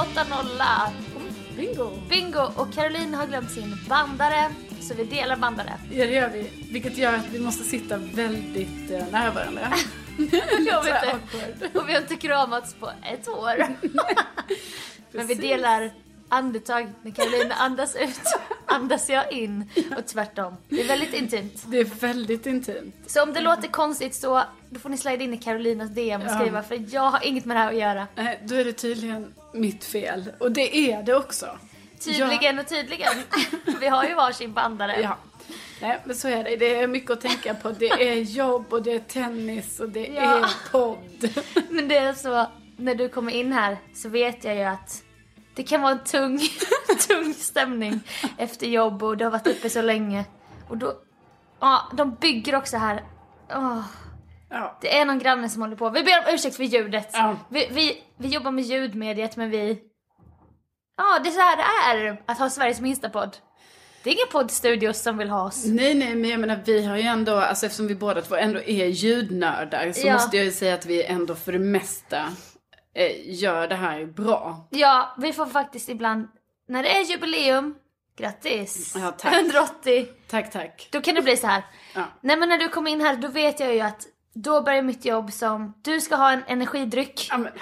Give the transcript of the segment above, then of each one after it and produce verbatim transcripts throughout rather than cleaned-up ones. åtta noll. Bingo. Bingo. Och Caroline har glömt sin bandare. Så vi delar bandare. Ja, det gör vi. Vilket gör att vi måste sitta väldigt eh, nära varandra. Jag vet inte. Och vi har inte kramats på ett år. Men vi delar andetag. När Caroline andas ut, andas jag in. Och tvärtom. Det är väldigt intimt. Det är väldigt intimt. Så om det mm. låter konstigt så då får ni slida in i Carolinas D M och skriva. Ja. För jag har inget med det här att göra. Nej, då är det tydligen mitt fel. Och det är det också. Tydligen ja. och tydligen. Vi har ju varsin bandare. Ja. Nej, men så är det. Det är mycket att tänka på. Det är jobb och det är tennis och det ja. är podd. Men det är så, när du kommer in här så vet jag ju att det kan vara en tung, tung stämning efter jobb och du har varit uppe så länge. Och då, ja, de bygger också här. Åh. Ja. Det är någon granne som håller på. Vi ber om ursäkt för ljudet. Ja. Vi, vi, vi jobbar med ljudmediet, men vi... Ja, det är så här det är att ha Sveriges minsta podd. Det är ingen poddstudios som vill ha oss. Nej, nej, men jag menar, vi har ju ändå, alltså eftersom vi båda två ändå är ljudnördar så ja. måste jag ju säga att vi ändå för det mesta eh, gör det här bra. Ja, vi får faktiskt ibland, när det är jubileum, grattis. Ja, tack. hundraåttio. Tack, tack. Då kan det bli så här. Ja. Nej, men när du kommer in här, då vet jag ju att då börjar mitt jobb som, du ska ha en energidryck. Ja, men...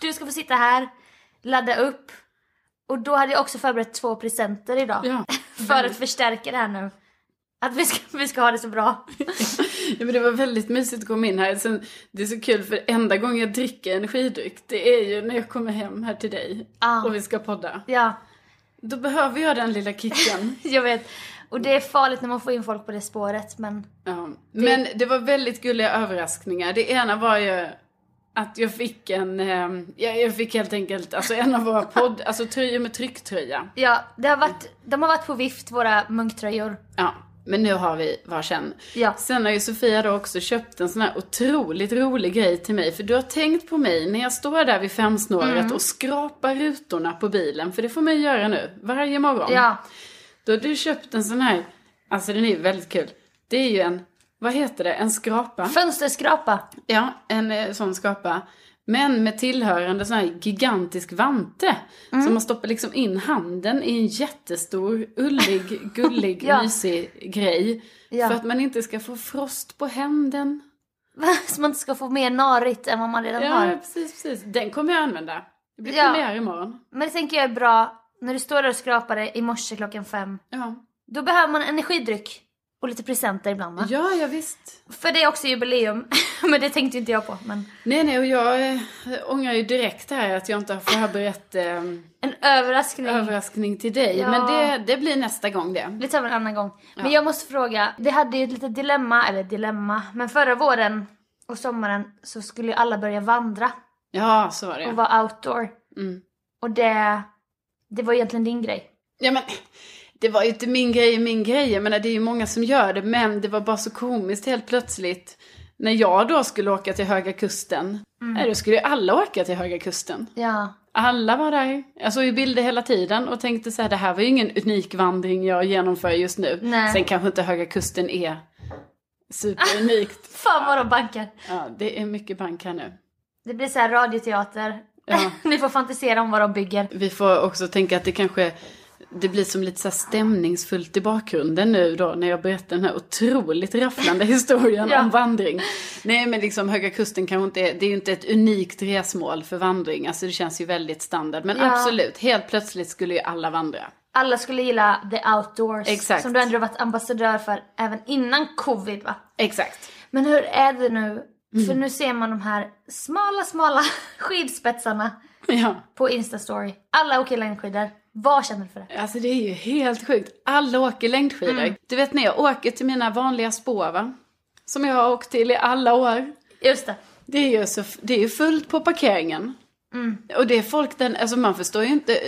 Du ska få sitta här, ladda upp. Och då hade jag också förberett två presenter idag. Ja. För att förstärka det här nu. Att vi ska, vi ska ha det så bra. Ja, men det var väldigt mysigt att komma in här. Sen, det är så kul för enda gången jag dricker energidryck. Det är ju när jag kommer hem här till dig. Ah. Och vi ska podda. Ja. Då behöver jag den lilla kicken. Jag vet. Och det är farligt när man får in folk på det spåret. Men, ja. det... men det var väldigt gulliga överraskningar. Det ena var ju... Att jag fick en, eh, jag fick helt enkelt alltså en av våra podd, alltså tröjor med trycktröja. Ja, det har varit, de har varit på vift, våra munktröjor. Ja, men nu har vi varsin. Ja. Sen har ju Sofia då också köpt en sån här otroligt rolig grej till mig. För du har tänkt på mig när jag står där vid femsnåret mm. och skrapar rutorna på bilen. För det får mig göra nu, varje morgon. Ja. Då har du köpt en sån här, alltså den är ju väldigt kul. Det är ju en... Vad heter det? En skrapa? Fönsterskrapa. Ja, en eh, sån skrapa. Men med tillhörande sån här gigantisk vante. Mm. Så man stoppar liksom in handen i en jättestor, ullig, gullig, ja. mysig grej. Ja. För att man inte ska få frost på händen. Så man inte ska få mer narigt än vad man redan ja, har. Ja, precis, precis. Den kommer jag använda. Det blir ja. premiär imorgon. Men det tänker jag är bra. När du står där och skrapar det i morse klockan fem. Ja. Då behöver man energidryck. Och lite presenter ibland, va? Ja, ja visst. För det är också jubileum. Men det tänkte inte jag på. Men... Nej, nej. Och jag äh, ångrar ju direkt här att jag inte har förberett... Äh, en överraskning. Överraskning till dig. Ja. Men det, det blir nästa gång det. Det tar en annan gång. Ja. Men jag måste fråga. Vi hade ju ett litet dilemma. Eller dilemma. Men förra våren och sommaren så skulle ju alla börja vandra. Ja, så var det. Och vara outdoor. Mm. Och det, det var egentligen din grej. Ja, men... Det var ju inte min grej, min grej. Jag menar, det är ju många som gör det. Men det var bara så komiskt helt plötsligt. När jag då skulle åka till Höga Kusten. Mm. Nej, då skulle ju alla åka till Höga Kusten. Ja. Alla var där. Jag såg ju bilder hela tiden. Och tänkte så här, det här var ju ingen unik vandring jag genomför just nu. Nej. Sen kanske inte Höga Kusten är superunikt. Fan vad de bankar. Ja, det är mycket bank här nu. Det blir så här radioteater. Ja. Ni får fantisera om vad de bygger. Vi får också tänka att det kanske... Det blir som lite så stämningsfullt i bakgrunden nu då när jag berättar den här otroligt rafflande historien ja. om vandring. Nej, men liksom Höga Kusten kanske inte är, det är ju inte ett unikt resmål för vandring. Alltså det känns ju väldigt standard. Men ja. absolut, helt plötsligt skulle ju alla vandra. Alla skulle gilla the outdoors. Exakt. Som du ändå varit ambassadör för även innan covid, va? Exakt. Men hur är det nu? Mm. För nu ser man de här smala, smala skidspetsarna ja. på Instastory. Alla åker längdskidor. Vad känner du för det? Alltså det är ju helt sjukt. Alla åker längdskidor. Mm. Du vet när jag åker till mina vanliga spår, va? Som jag har åkt till i alla år. Just det. Det är ju, så, det är ju fullt på parkeringen. Mm. Och det är folk, den, alltså man förstår ju inte...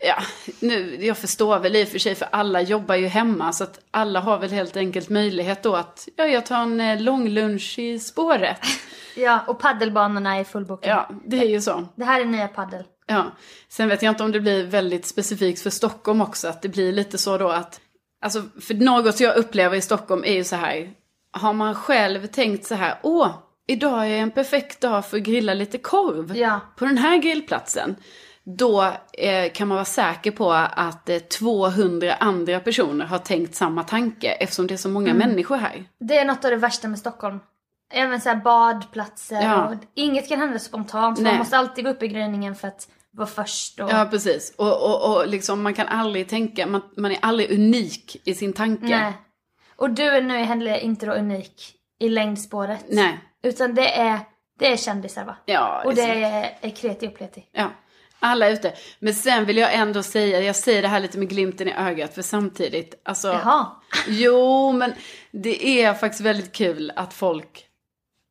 Ja, nu, jag förstår väl i och för sig för alla jobbar ju hemma. Så att alla har väl helt enkelt möjlighet då att... Ja, jag tar en lång lunch i spåret. Ja, och paddelbanorna är fullbokade. Ja, det är ju så. Det här är nya paddel. Ja, sen vet jag inte om det blir väldigt specifikt för Stockholm också, att det blir lite så då att, alltså för något jag upplever i Stockholm är ju så här, har man själv tänkt så här, åh, idag är en perfekt dag för att grilla lite korv ja. på den här grillplatsen. då eh, kan man vara säker på att eh, tvåhundra andra personer har tänkt samma tanke, eftersom det är så många mm. människor här. Det är något av det värsta med Stockholm. Även så här badplatser. Ja. Och inget kan hända spontant. Man måste alltid gå upp i gryningen för att vara först. Och... Ja, precis. Och, och, och liksom, man kan aldrig tänka, man, man är aldrig unik i sin tanke. Nej. Och du är nu heller inte då unik i längdspåret. Nej. Utan det är, det är kändisar, va? Ja. Och det är, är kreti och pleti. Ja. Alla ute. Men sen vill jag ändå säga, jag säger det här lite med glimten i ögat för samtidigt. Alltså, jaha. Jo, men det är faktiskt väldigt kul att folk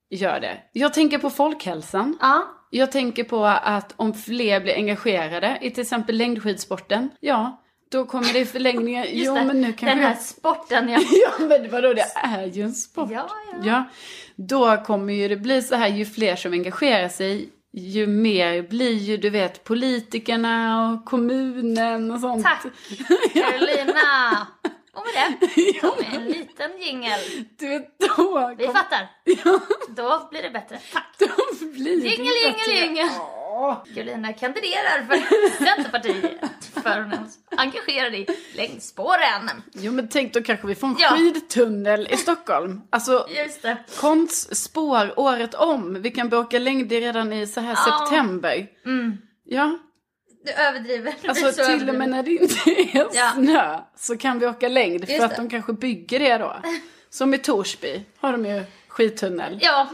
gör det. Jag tänker på folkhälsan. Ja. Jag tänker på att om fler blir engagerade i till exempel längdskidsporten, ja, då kommer det i förlängningen. Jo, men nu kan den här jag... sporten. Jag... ja, men vadå, det är ju en sport. Ja, ja. Ja, då kommer ju det bli så här, ju fler som engagerar sig, ju mer blir ju, du vet, politikerna och kommunen och sånt. Tack, Carolina! Och med det kom ja. en liten jingel. Du vet, då... Vi fattar. Ja. Då blir det bättre. Tack. Då blir det jingel, bättre. Jingel, jingel. Carolina kandiderar för Centerpartiet för hon engagerad i längdspåren. Jo, men tänk, då kanske vi får en ja. skidtunnel i Stockholm. Alltså, just det. Konstspår året om. Vi kan åka längder redan i så här ja. september. Mm. Ja. Du överdriver. Du alltså, till överdriver. Och med när det inte är ja. snö så kan vi åka längd. Just för det. Att de kanske bygger det då. Som i Torsby har de ju skidtunnel. Ja.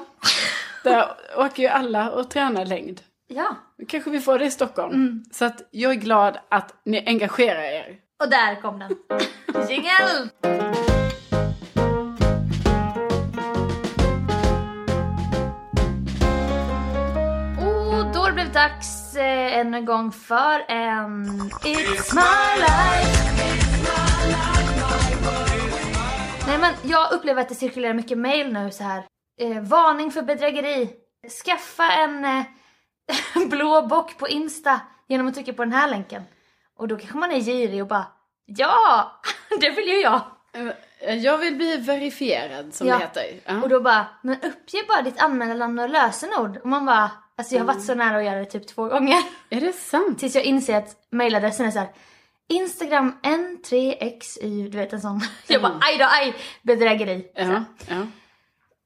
Där åker ju alla och tränar längd. Ja. Kanske vi får det i Stockholm. Mm. Så att jag är glad att ni engagerar er. Och där kom den. Jingle! Och då har det blivit dags eh, än en gång för en... It's my life! Nej, men jag upplever att det cirkulerar mycket mejl nu så här. Eh, varning för bedrägeri. Skaffa en... Eh, blå bock på Insta genom att trycka på den här länken. Och då kanske man är girig och bara, ja, det vill ju jag. Jag vill bli verifierad, som ja. det heter. Uh-huh. Och då bara, men uppge bara ditt användarnamn och lösenord. Och man bara, alltså jag har varit så nära att göra det typ två gånger. Är det sant? Tills jag inser att mailadressen är så här, Instagram N tre X Y, du vet en sån. Mm. Jag bara, aj då, aj, bedrägeri. Uh-huh. Så. Uh-huh.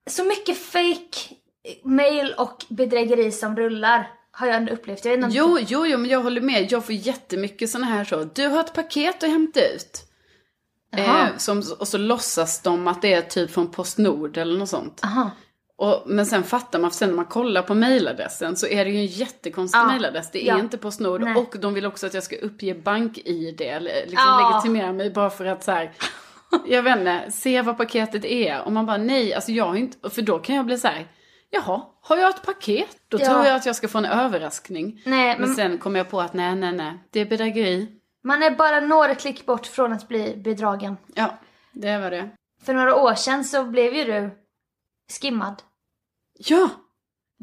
Så mycket fake mail och bedrägeri som rullar har jag ändå upplevt. Jag jo, jo, jo, men jag håller med. Jag får jättemycket såna här så. Du har ett paket att hämta ut. Eh, som, och så låtsas de att det är typ från Postnord eller något sånt. Aha. Och, men sen fattar man, för sen när man kollar på mailadressen så är det ju en jättekonstig ja. mailadress. Det är ja. inte Postnord. Nej. Och de vill också att jag ska uppge bank I D eller liksom ja. legitimera mig bara för att så här... Jag vet inte, se vad paketet är. Och man bara, nej, alltså jag har inte... För då kan jag bli så här... Jaha, har jag ett paket? Då ja. tror jag att jag ska få en överraskning. Nej, men... men sen kommer jag på att nej, nej, nej. Det är bedrägeri. Man är bara några klick bort från att bli bedragen. Ja, det var det. För några år sedan så blev ju du skimmad. Ja,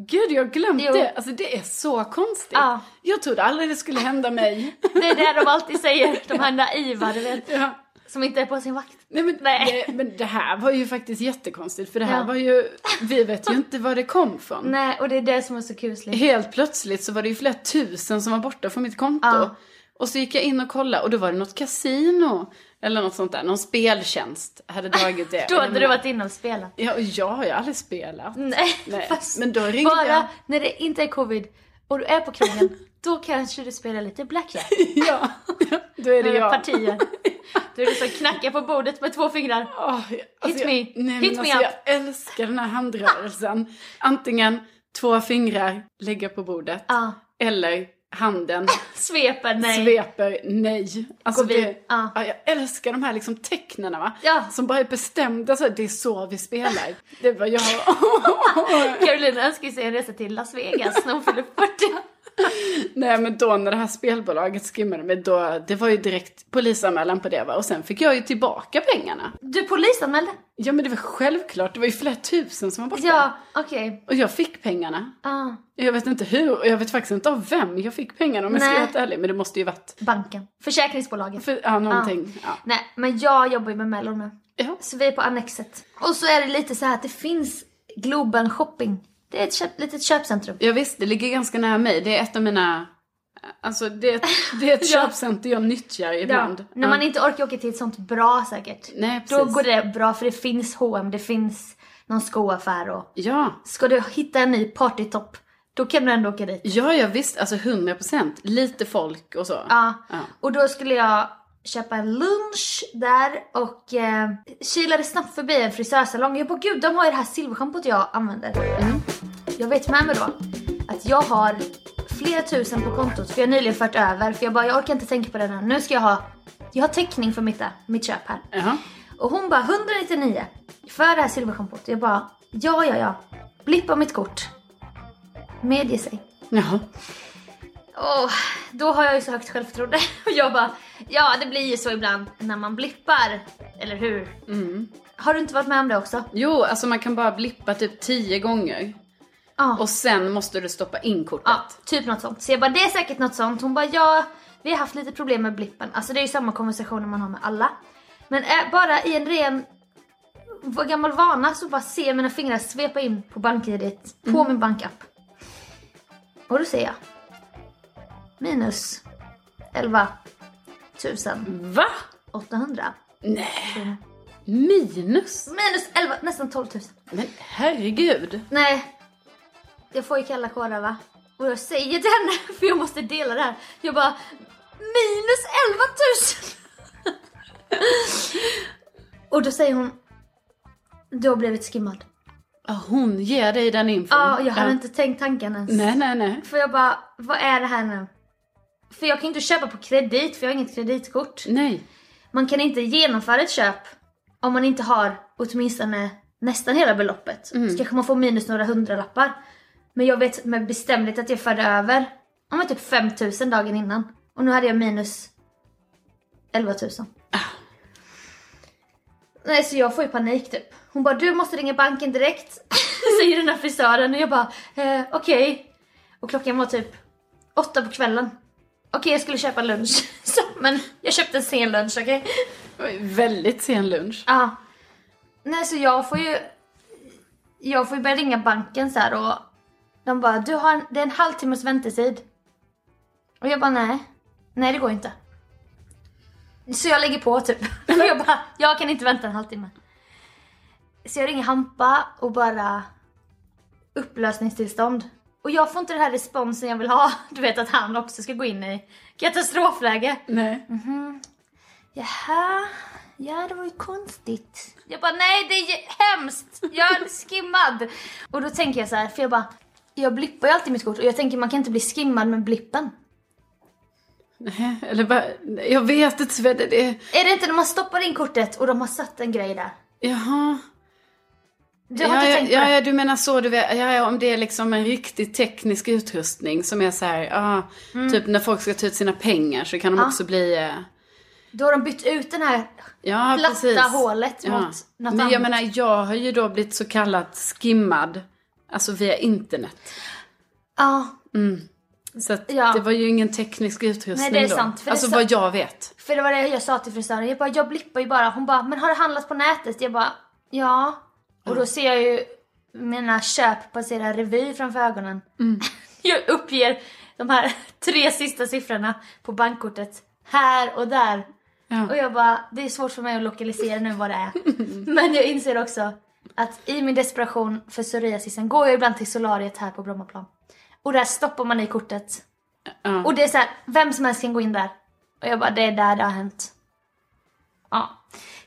gud jag glömde jo. det. Alltså det är så konstigt. Ja. Jag trodde aldrig det skulle hända mig. Det är det de alltid säger, de här naiva, du vet. Ja. Som inte är på sin vakt. Nej, men, nej. Det, men det här var ju faktiskt jättekonstigt. För det här ja. var ju... Vi vet ju inte var det kom från. Nej, och det är det som är så kusligt. Helt plötsligt så var det ju flera tusen som var borta från mitt konto. Ja. Och så gick jag in och kollade. Och då var det något kasino. Eller något sånt där. Någon speltjänst hade dragit det. Då hade men, du varit inne och spelat. Ja, och jag har ju aldrig spelat. Nej, nej. Fast men då ringde bara jag. När det inte är covid. Och du är på krogen. Då kanske du spelar lite blackjack. Ja, då är det jag. Partier. Du är liksom knackar på bordet med två fingrar. Oh, alltså hit jag, me, nej, hit me alltså up. Jag älskar den här handrörelsen. Antingen två fingrar lägga på bordet. Ah. Eller handen. Sveper nej. Sveper nej. Alltså det, ah. ja, jag älskar de här liksom tecknarna, va? Ja. Som bara är bestämda. Alltså, det är så vi spelar. Det var jag. Carolina önskar ju sig en resa till Las Vegas när hon fyller fyrtio. Nej, men då när det här spelbolaget skimmade mig, då, det var ju direkt polisanmälan på det, va? Och sen fick jag ju tillbaka pengarna. Du polisanmälde? Ja, men det var självklart. Det var ju flera tusen som var borta. Ja, okej. Okay. Och jag fick pengarna. Ah. Jag vet inte hur, och jag vet faktiskt inte av vem jag fick pengarna om jag ska vara ärlig. Men det måste ju varit... Banken. Försäkringsbolaget. För, ja, någonting. Ah. Ja. Nej, men jag jobbar ju med Mellor nu. Ja. Så vi är på Annexet. Och så är det lite så här att det finns Globen Shopping. Det är ett köp, litet köpcentrum. Ja visst, det ligger ganska nära mig. Det är ett av mina Alltså det, det är ett köpcenter jag nyttjar ibland. Ja. När man mm. inte orkar åka till ett sånt bra säkert. Nej, precis. Då går det bra för det finns H och M, det finns någon skoaffär och ja. Ska du hitta en ny partytopp, då kan du ändå åka dit. Ja, ja visst, alltså hundra procent. Lite folk och så. Ja. ja, och då skulle jag köpa en lunch där och eh, kilade snabbt förbi en frisörsalong. Jag bara, gud, de har ju det här silverschampot jag använder. Mm. Jag vet med mig då att jag har flera tusen på kontot för jag har nyligen fört över. För jag bara, jag orkar inte tänka på det här. Nu ska jag ha, jag har täckning för mitt, mitt köp här. Uh-huh. Och hon bara, hundranittionio för det här silverschampot. Jag bara, ja, ja, ja. Blippa mitt kort. Medge sig. Jaha. Och då har jag ju så högt självförtroende. Och jag bara, ja det blir ju så ibland när man blippar. Eller hur? Mm. Har du inte varit med om det också? Jo, alltså man kan bara blippa typ tio gånger. Ah. Och sen måste du stoppa in kortet. Ja, ah, typ något sånt. Så jag bara, det är säkert något sånt. Hon bara, ja, vi har haft lite problem med blippen. Alltså det är ju samma konversationer man har med alla. Men äh, bara i en ren gammal vana så bara ser mina fingrar svepa in på bank-I D på mm. min bankapp. Och då ser jag minus elva tusen. Va? åttahundra. Nej. Mm. Minus? Minus elva, nästan tolv tusen. Men herregud. Nej. Jag får ju kalla kårar, va? Och jag säger till henne, för jag måste dela det här. Jag bara, minus elva tusen! Och då säger hon, du har blivit skimmad. Ja, hon ger dig den infon. Ja, jag hade ja. inte tänkt tanken ens. Nej, nej, nej. För jag bara, vad är det här nu? För jag kan inte köpa på kredit, för jag har inget kreditkort. Nej. Man kan inte genomföra ett köp om man inte har åtminstone nästan hela beloppet. Mm. Så kanske man får minus några hundralappar. Men jag vet med bestämdhet att jag förde över om typ fem tusen dagen innan. Och nu hade jag minus elva tusen. Ah. Nej, så jag får ju panik typ. Hon bara, du måste ringa banken direkt. Säger den här frisören. Och jag bara, eh, okej. Okay. Och klockan var typ åtta på kvällen. Okej, okay, jag skulle köpa lunch. så, men jag köpte en sen lunch, okej? Okay? Väldigt sen lunch. Ja. Ah. Nej, så jag får ju... Jag får ju börja ringa banken så här och... De bara, du har en, det är en halvtimmes väntetid. Och jag bara, nej. Nej, det går inte. Så jag lägger på typ. Och jag bara, jag kan inte vänta en halvtimme. Så jag ringer Hampa och bara upplösningstillstånd. Och jag får inte den här responsen jag vill ha. Du vet att han också ska gå in i katastrofläge. Nej. Mm-hmm. Jaha. Ja, det var ju konstigt. Jag bara, nej det är hemskt. Jag är skimmad. Och då tänker jag så här, för jag bara... Jag blippar ju alltid mitt kort och jag tänker man kan inte bli skimmad med blippen. Nej, eller bara... Jag vet inte. Det, det... Är det inte när man stoppar in kortet och de har satt en grej där? Jaha. Du har ja, inte tänkt ja, ja, du menar så. Du vet, ja, ja, om det är liksom en riktig teknisk utrustning som är så här... Ah, mm. Typ när folk ska ta ut sina pengar så kan de ah. också bli... Eh... Då har de bytt ut den här ja, platta precis. Hålet mot ja. Något Men annat. Men jag menar, jag har ju då blivit så kallat skimmad. Alltså via internet. Ja. Mm. Så att ja. Det var ju ingen teknisk utrustning. Nej, det är sant, då. För alltså det är så... vad jag vet. För det var det jag sa till frisören. Jag bara, jag blippar ju bara. Hon bara, men har det handlat på nätet? Jag bara, ja. Mm. Och då ser jag ju mina köp passera revy framför ögonen. Mm. Jag uppger de här tre sista siffrorna på bankkortet. Här och där. Ja. Och jag bara, det är svårt för mig att lokalisera nu vad det är. Men jag inser också... Att i min desperation för psoriasisen går jag ibland till solariet här på Brommaplan. Och där stoppar man i kortet. Uh. Och det är så här, vem som helst kan gå in där. Och jag bara, det är där det har hänt. Ja.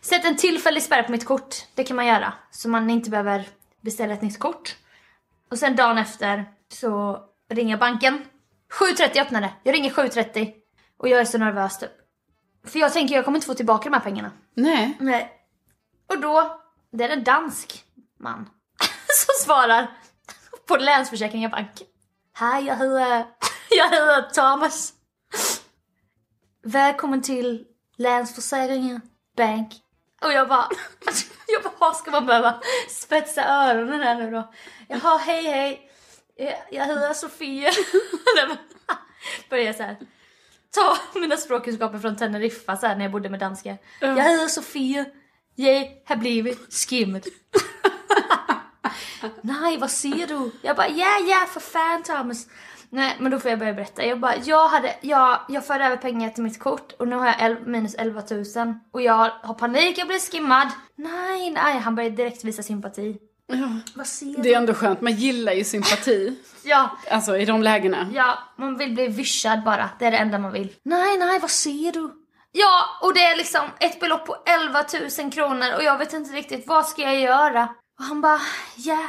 Sätt en tillfällig spärr på mitt kort. Det kan man göra. Så man inte behöver beställa ett nytt kort. Och sen dagen efter så ringer banken. sju trettio öppnade. Jag ringer sju trettio. Och jag är så nervös typ. För jag tänker, jag kommer inte få tillbaka de här pengarna. Nej. Nej. Och då... Det är en dansk man som svarar på Länsförsäkringar Bank. Hej, jag heter, jag heter Thomas. Välkommen till Länsförsäkringar Bank. Och jag bara, jag bara, ska man behöva spetsa öronen här nu då? Jaha, hej, hej. Jag heter Sofia. Börjar så här. Ta mina språkkunskaper från Teneriffa så här, när jag bodde med danska. Jag heter Sofia. Jag har blivit skimmad. Nej, vad ser du? Jag bara, ja, ja, för fan Thomas. Nej, men då får jag börja berätta. Jag bara, jag hade, jag, jag förde över pengar till mitt kort. Och nu har jag el- minus elva tusen. Och jag har, har panik, jag blir skimmad. Nej, nej, han började direkt visa sympati. Ja. Vad ser det är ändå skönt, man gillar ju sympati. Ja. Alltså i de lägena. Ja, man vill bli vischad bara. Det är det enda man vill. Nej, nej, vad ser du? Ja, och det är liksom ett belopp på elva tusen kronor. Och jag vet inte riktigt, vad ska jag göra? Och han bara, ja yeah.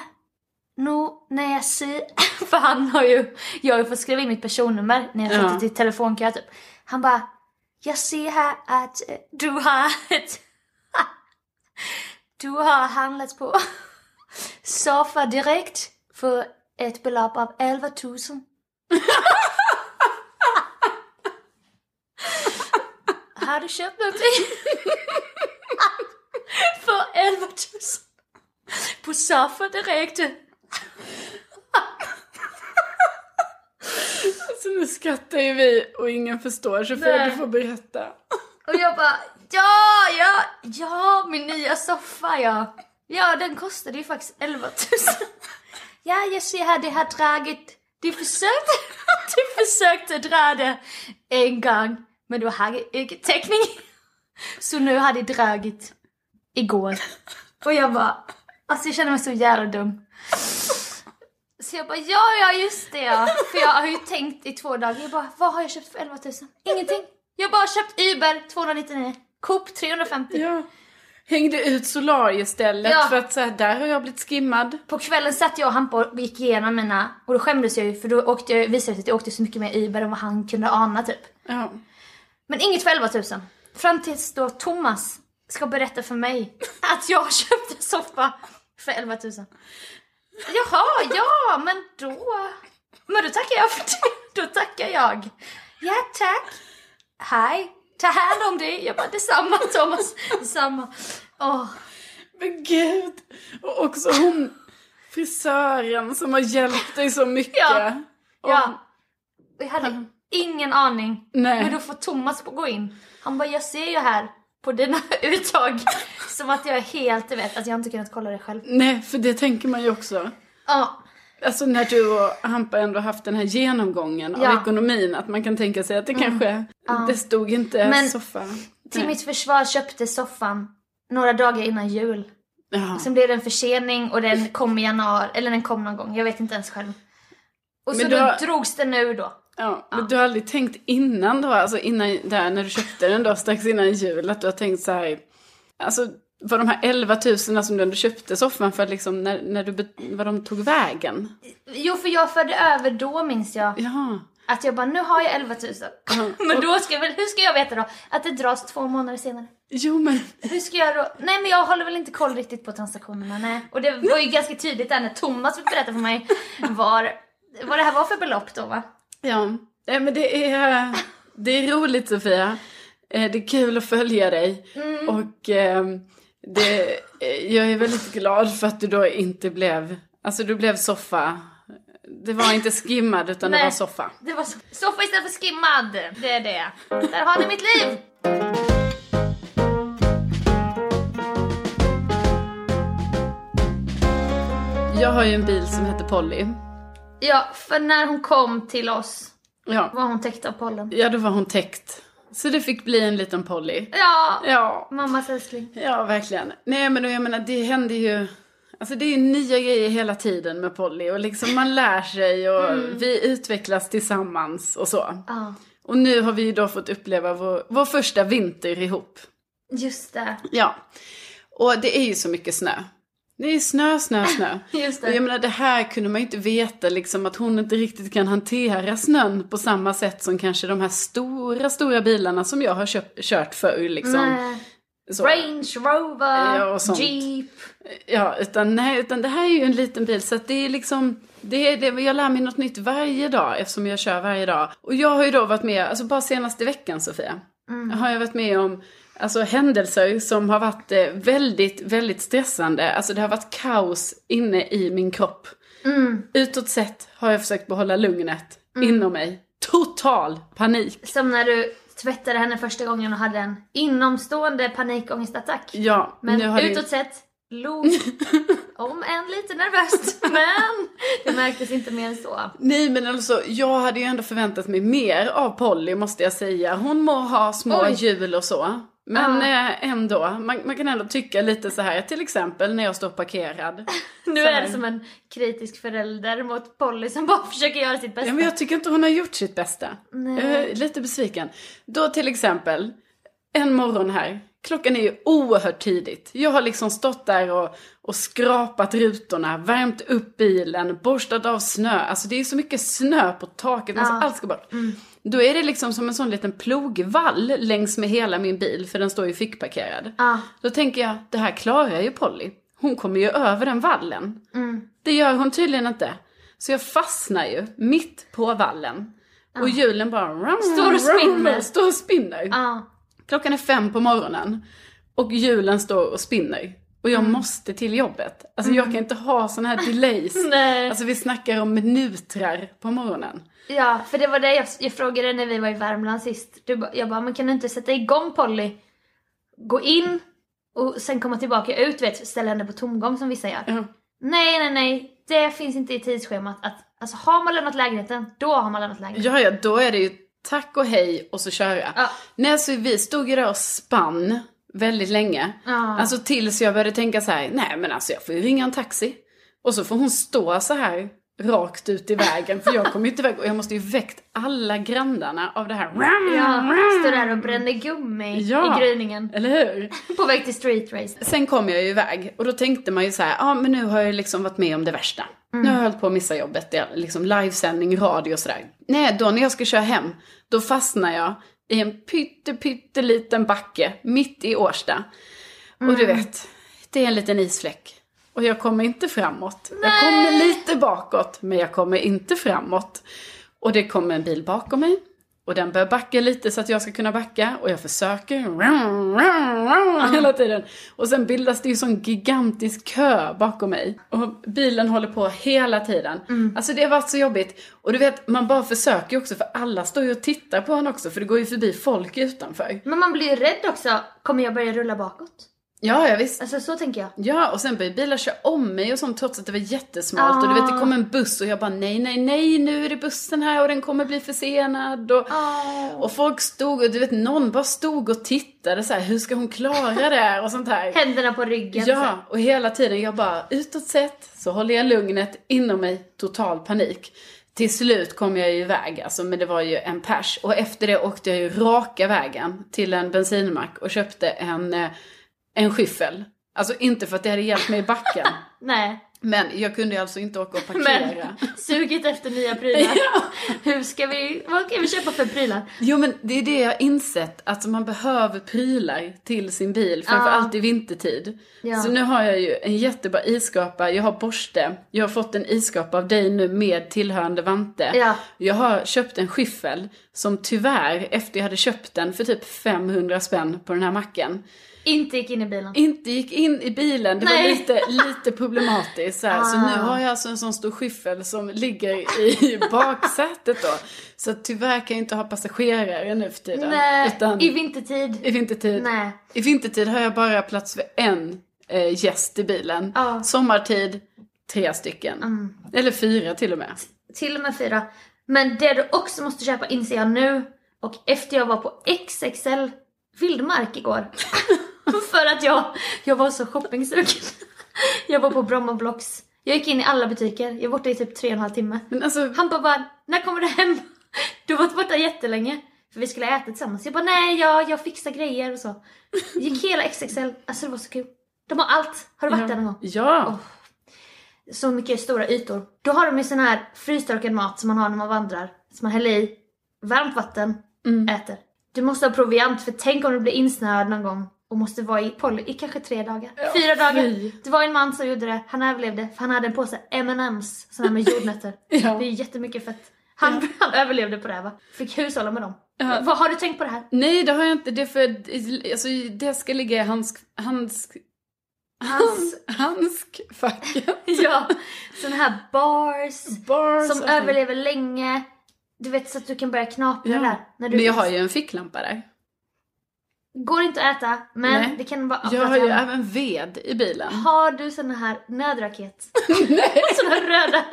No, när jag ser... För han har ju... Jag har ju fått skriva in mitt personnummer när jag satt i ja. telefonkö typ. Han bara, jag ser här att du har... du har handlat på Sofa Direkt för ett belopp av elva tusen. Har du köpt någonting? För elva tusen. På Sofa Direkt. Alltså nu skrattar ju vi och ingen förstår, så får Nej. du får berätta. Och jag bara, ja, ja, ja, min nya soffa, ja. Ja, den kostade ju faktiskt elva tusen. Ja, jag ser här, det här draget. Du försökte, du försökte dra det en gång, men du hade egen täckning. Så nu har det dragit igår. Och jag bara, alltså jag känner mig så jävla dum. Så jag bara, ja, ja, just det, ja. För jag har ju tänkt i två dagar. Jag bara, vad har jag köpt för elva tusen? Ingenting. Jag bara köpt Uber tvåhundranittionio. Coop trehundrafemtio. Ja. Hängde ut solariestället ja. för att så här, där har jag blivit skimmad. På kvällen satt jag och han på, gick igenom mina... Och då skämdes jag ju, för då åkte jag, visade jag att jag åkte så mycket med Uber än vad han kunde ana, typ. Ja. Men inget för elva tusen. Fram tills då Thomas ska berätta för mig att jag köpte en soffa för elva tusen. Jaha, ja, men då... Men då tackar jag för det. Då tackar jag. Ja, tack. Hej. Ta hand om dig. Jag bara, detsamma, Thomas. Detsamma. Oh. Men gud. Och också hon, frisören som har hjälpt dig så mycket. Ja, och... ja. Jag hade ingen aning. Nej. Men då får Thomas gå in. Han bara, jag ser ju här på dina uttag. Som att jag helt vet att alltså jag inte kunnat kolla det själv. Nej, för det tänker man ju också. Ja. Alltså när du och Hampa ändå haft den här genomgången ja. av ekonomin. Att man kan tänka sig att det mm. kanske, ja. det stod inte men soffa. Till Nej. mitt försvar köpte soffan några dagar innan jul. Ja. Sen blev det en försening och den kom i januari. Eller den kom någon gång, jag vet inte ens själv. Och men så då har... drogs det nu då. Ja, men ja. du har aldrig tänkt innan då, alltså innan där när du köpte den då strax innan jul, att du har tänkt så här, alltså var de här elva tusen som du ändå köpte soffan för liksom, när, när du, vad de tog vägen? Jo, för jag förde över då, minns jag. Ja. Att jag bara, nu har jag elva tusen. Ja. Men då ska jag väl, hur ska jag veta då? Att det dras två månader senare. Jo, men... Hur ska jag då? Nej, men jag håller väl inte koll riktigt på transaktionerna, nej. Och det var ju ganska tydligt där när Thomas berättade för mig var, vad det här var för belopp då, va? Ja, men det är, det är roligt, Sofia. Det är kul att följa dig. Mm. Och det, jag är väldigt glad för att du då inte blev... Alltså, du blev soffa. Det var inte skimmad, utan Nej, det var soffa. Det var so- soffa istället för skimmad. Det är det. Där har ni mitt liv! Jag har ju en bil som heter Polly. Ja, för när hon kom till oss ja. var hon täckt av pollen. Ja, då var hon täckt. Så det fick bli en liten Polly. Ja, ja. Mammas älskling. Ja, verkligen. Nej, men jag menar, det händer ju... Alltså det är ju nya grejer hela tiden med Polly. Och liksom man lär sig och mm. vi utvecklas tillsammans och så. Ja. Och nu har vi ju då fått uppleva vår, vår första vinter ihop. Just det. Ja. Och det är ju så mycket snö. Det är snö, snö, snö. Just det. Och jag menar, det här kunde man ju inte veta liksom, att hon inte riktigt kan hantera snön på samma sätt som kanske de här stora, stora bilarna som jag har köpt, kört förr liksom. Range Rover, ja, Jeep. Ja, utan, nej, utan det här är ju en liten bil, så att det är liksom, det är det, jag lär mig något nytt varje dag eftersom jag kör varje dag. Och jag har ju då varit med, alltså bara senaste veckan, Sofia, mm. har jag varit med om alltså händelser som har varit väldigt, väldigt stressande. Alltså det har varit kaos inne i min kropp. Mm. Utåt sett har jag försökt behålla lugnet mm. inom mig. Total panik. Som när du tvättade henne första gången och hade en inomstående panikångestattack. Ja. Men utåt sett log om en lite nervöst, men det märktes inte mer än så. Nej, men alltså jag hade ju ändå förväntat mig mer av Polly, måste jag säga. Hon må ha små hjul och så, men uh. ändå, man, man kan ändå tycka lite så här, till exempel när jag står parkerad. Nu är det som en kritisk förälder mot Polly som bara försöker göra sitt bästa. Ja, men jag tycker inte hon har gjort sitt bästa. Nej. Lite besviken. Då till exempel, en morgon här. Klockan är ju oerhört tidigt. Jag har liksom stått där och, och skrapat rutorna, värmt upp bilen, borstat av snö. Alltså det är så mycket snö på taket. Alltså, ja. Allt ska bort. Mm. Då är det liksom som en sån liten plogvall längs med hela min bil, för den står ju fickparkerad. Ja. Då tänker jag, det här klarar ju Polly. Hon kommer ju över den vallen. Mm. Det gör hon tydligen inte. Så jag fastnar ju mitt på vallen. Ja. Och hjulen bara ram, står och spinner. Ram, står och spinner. Ja. Klockan är fem på morgonen och hjulen står och spinner. Och jag mm. måste till jobbet. Alltså mm. jag kan inte ha såna här delays. Nej. Alltså vi snackar om minuter på morgonen. Ja, för det var det jag, jag frågade när vi var i Värmland sist. Du, jag bara, man kan inte sätta igång Polly. Gå in och sen komma tillbaka ut, vet, ställa henne på tomgång som vissa gör. Mm. Nej, nej, nej. Det finns inte i tidsschemat. Att, alltså har man lämnat lägenheten, då har man lämnat lägenheten. Ja, ja, då är det ju tack och hej och så köra. Ja. Nej, så vi stod ju där och spann väldigt länge. Ja. Alltså tills jag började tänka så här, nej men alltså jag får ju ringa en taxi. Och så får hon stå så här rakt ut i vägen. För jag kommer ju inte iväg och jag måste ju väckt alla grannarna av det här. Ja, stå där och brände gummi ja, i gryningen. Eller hur? På väg till street race. Sen kom jag ju iväg och då tänkte man ju så här, ja ah, men nu har jag liksom varit med om det värsta. Mm. Nu har jag hållit på att missa jobbet, det är liksom livesändning, radio och sådär. Nej, då när jag ska köra hem, då fastnar jag i en pytte, pytte liten backe mitt i Årsta. Mm. Och du vet, det är en liten isfläck. Och jag kommer inte framåt. Nej. Jag kommer lite bakåt, men jag kommer inte framåt. Och det kommer en bil bakom mig. Och den börjar backa lite så att jag ska kunna backa. Och jag försöker. Mm. Hela tiden. Och sen bildas det ju sån gigantisk kö bakom mig. Och bilen håller på hela tiden. Mm. Alltså det har varit så jobbigt. Och du vet, man bara försöker också. För alla står ju och tittar på en också. För det går ju förbi folk utanför. Men man blir ju rädd också. Kommer jag börja rulla bakåt? Ja, ja visst. Alltså så tänker jag. Ja, och sen började bilar köra om mig och sånt trots att det var jättesmalt. Ah. Och du vet, det kom en buss och jag bara nej, nej, nej, nu är det bussen här och den kommer bli försenad. Och, ah. och folk stod och du vet, någon bara stod och tittade så här, hur ska hon klara det här och sånt här. Händerna på ryggen. Ja, och hela tiden jag bara utåt sett så håller jag lugnet, inom mig total panik. Till slut kom jag ju iväg, alltså, men det var ju en pers. Och efter det åkte jag ju raka vägen till en bensinmack och köpte en... En skyffel. Alltså inte för att det hade hjälpt mig i backen. Nej. Men jag kunde alltså inte åka och parkera. Men suget efter nya prylar. Ja. Hur ska vi, vad kan vi köpa för prylar? Jo men det är det jag har insett. Att alltså, man behöver prylar till sin bil. Framförallt i vintertid. Ja. Så nu har jag ju en jättebra iskapa. Jag har borste. Jag har fått en iskapa av dig nu med tillhörande vante. Ja. Jag har köpt en skyffel. Som tyvärr efter jag hade köpt den för typ femhundra spänn på den här macken. Inte gick in i bilen. Inte gick in i bilen. Det Nej. var lite, lite problematiskt. Så, här. Ah. så nu har jag alltså en sån stor skyffel som ligger i baksätet då. Så tyvärr kan jag inte ha passagerare nu för tiden. Nej, utan, i vintertid. I vintertid. Nej. I vintertid har jag bara plats för en eh, gäst i bilen. Ah. Sommartid, tre stycken. Mm. Eller fyra till och med. T- till och med fyra. Men det du också måste köpa inser jag nu. Och efter jag var på X X L Vildmark igår. För att jag, jag var så shoppingsugen. Jag var på Bromma Blocks. Jag gick in i alla butiker. Jag var borta i typ tre och en halv timme. Men alltså... Han bara, bara, när kommer du hem? Du var borta jättelänge. För vi skulle äta tillsammans. Jag bara, nej, jag, jag fixar grejer och så. Gick hela X X L. Alltså det var så kul. De har allt. Har du varit där någon gång? Ja. Oh. Så mycket stora ytor. Då har de ju sån här frystorkad mat som man har när man vandrar. Som man häller i varmt vatten. Mm. Äter. Du måste ha proviant. För tänk om du blir insnöad någon gång. Och måste vara i Polly i kanske tre dagar. Ja, Fyra dagar. Fy. Det var en man som gjorde det. Han överlevde. För han hade en påse M and M's. Sådana med jordnötter. Ja. Det är jättemycket fett. Han, ja. han överlevde på det här va? Fick hushålla med dem. Ja. Vad, har du tänkt på det här? Nej det har jag inte. Det, för, alltså, det ska ligga i handsk... handsk... Hans... Handskfacket. Ja. Sådana här bars. bars som överlever det. länge. Du vet så att du kan börja knapra ja. där. När du Men jag har ju en ficklampa där. Går inte att äta, men nej, det kan vara... Jag har ju även ved i bilen. Har du sån här nödraket? Nej! Sån här röda.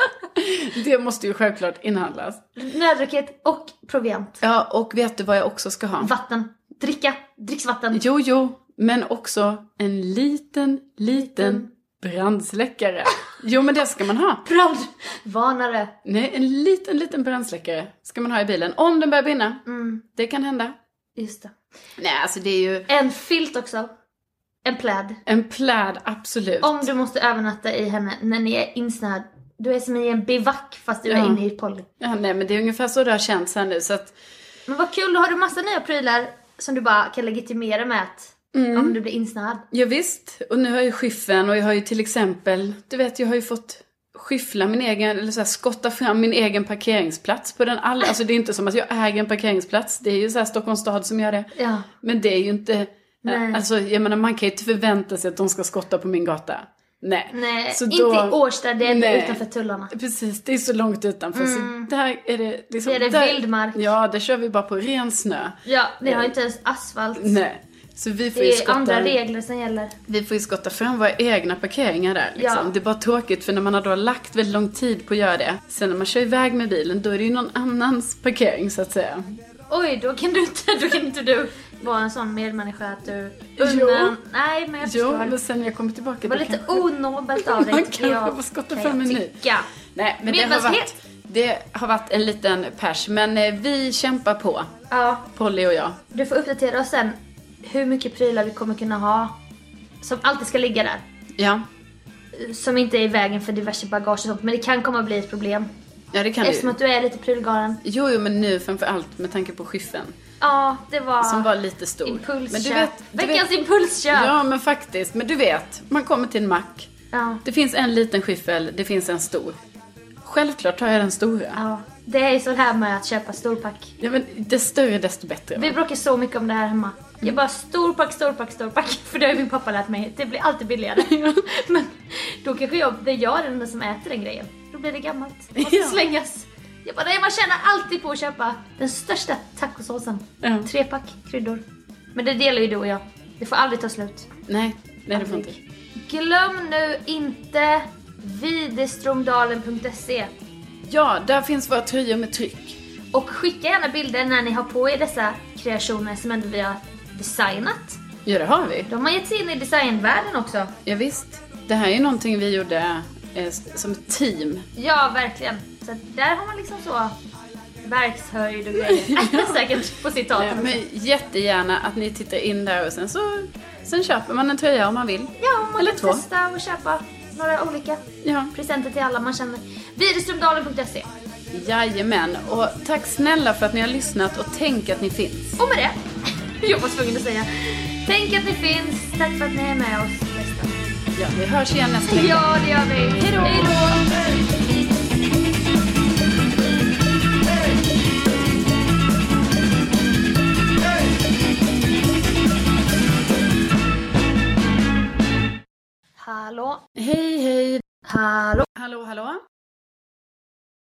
Det måste ju självklart inhandlas. Nödraket och proviant. Ja, och vet du vad jag också ska ha? Vatten. Dricka. Dricksvatten. Jo, jo. Men också en liten, liten mm. brandsläckare. Jo, men det ska man ha. Brandvarnare. Nej, en liten, liten brandsläckare ska man ha i bilen. Om den börjar brinna. Mm. Det kan hända. Just det. Nej, alltså det är ju... En filt också. En pläd. En pläd, absolut. Om du måste övernatta i henne när ni är insnöd. Du är som i en bivack fast du ja. är inne i poly. Ja, nej, men det är ungefär så det har känts här nu. Så att... Men vad kul, då har du massa nya prylar som du bara kan legitimera med att... Mm. Om du blir insnöd. Ja, visst. Och nu har jag ju skiffen och jag har ju till exempel... Du vet, jag har ju fått... skiffla min egen, eller så här, skotta fram min egen parkeringsplats på den alla. Alltså det är inte som att jag äger en parkeringsplats. Det är ju så här Stockholms stad som gör det. Ja. Men det är ju inte... Nej. Alltså jag menar, man kan ju inte förvänta sig att de ska skotta på min gata. Nej. Nej, så då, inte i Årsta, det är nej, utanför tullarna. Precis, det är så långt utanför. Mm. Så där är det liksom... Det är det där, vildmark. Ja, där kör vi bara på ren snö. Ja, det har inte ens asfalt. Nej. Så vi får det är skotta, andra regler som gäller. Vi får ju skotta fram våra egna parkeringar där. Liksom. Ja. Det är bara tråkigt för när man har då lagt väldigt lång tid på att göra det. Sen när man kör iväg med bilen, då är det ju någon annans parkering så att säga. Oj, då kan du inte, då kan inte du vara en sån medmänniska att du... Undan, nej, men jag jo, men sen jag kommer tillbaka... Det var lite kanske... onobelt av dig. Man kanske får skotta kan fram en ny. Nej, men det har varit... Det har varit en liten pers, men vi kämpar på. Ja. Polly och jag. Du får uppdatera oss sen. Hur mycket prylar vi kommer kunna ha som alltid ska ligga där. Ja. Som inte är i vägen för diverse bagage och sånt. Men det kan komma att bli ett problem. Ja, det kan eftersom det. Att du är lite prylgaren. Jo, jo, men nu framförallt med tanke på skiffen. Ja, det var... Som var lite stor. Impulsköp. Men du vet, du veckans vet... impulsköp. Ja, men faktiskt. Men du vet, man kommer till en mack. Ja. Det finns en liten skiffel, det finns en stor. Självklart tar jag den stora. Ja. Det är ju så här med att köpa storpack. Ja, men det större desto bättre. Vi bråkar så mycket om det här hemma. Mm. Jag bara storpack, storpack, storpack. För det har min pappa lärt mig. Det blir alltid billigare. Men då kanske jag, det jag är den som äter den grejen. Då blir det gammalt. Och så slängas. Jag bara, man tjänar alltid på att köpa den största tacosåsen. Mm. Tre pack kryddor. Men det delar ju du och jag. Det får aldrig ta slut. Nej, nej det får inte. Glöm nu inte videstromdalen punkt se. Ja, där finns våra tröjor med tryck. Och skicka gärna bilder när ni har på er dessa kreationer som ändå vi har designat. Ja, det har vi. De har gett sig in i designvärlden också. Ja, visst. Det här är ju någonting vi gjorde eh, som team. Ja, verkligen. Så där har man liksom så verkshöjd och grejer. Säkert på citaten. Ja, men jättegärna att ni tittar in där och sen så sen köper man en tröja om man vill. Ja, man eller kan två. Testa och köpa några olika ja. presenter till alla man känner. videstromdalen punkt se. Jajamän, och tack snälla för att ni har lyssnat och tänk att ni finns. Och med det, jag var tvungen att säga, tänk att ni finns, tack för att ni är med oss nästa. Ja, vi hörs igen nästa vecka. Ja, det gör vi. Hejdå. Hejdå. Hallå. Hej, hej. Hallå. Hallå, hallå.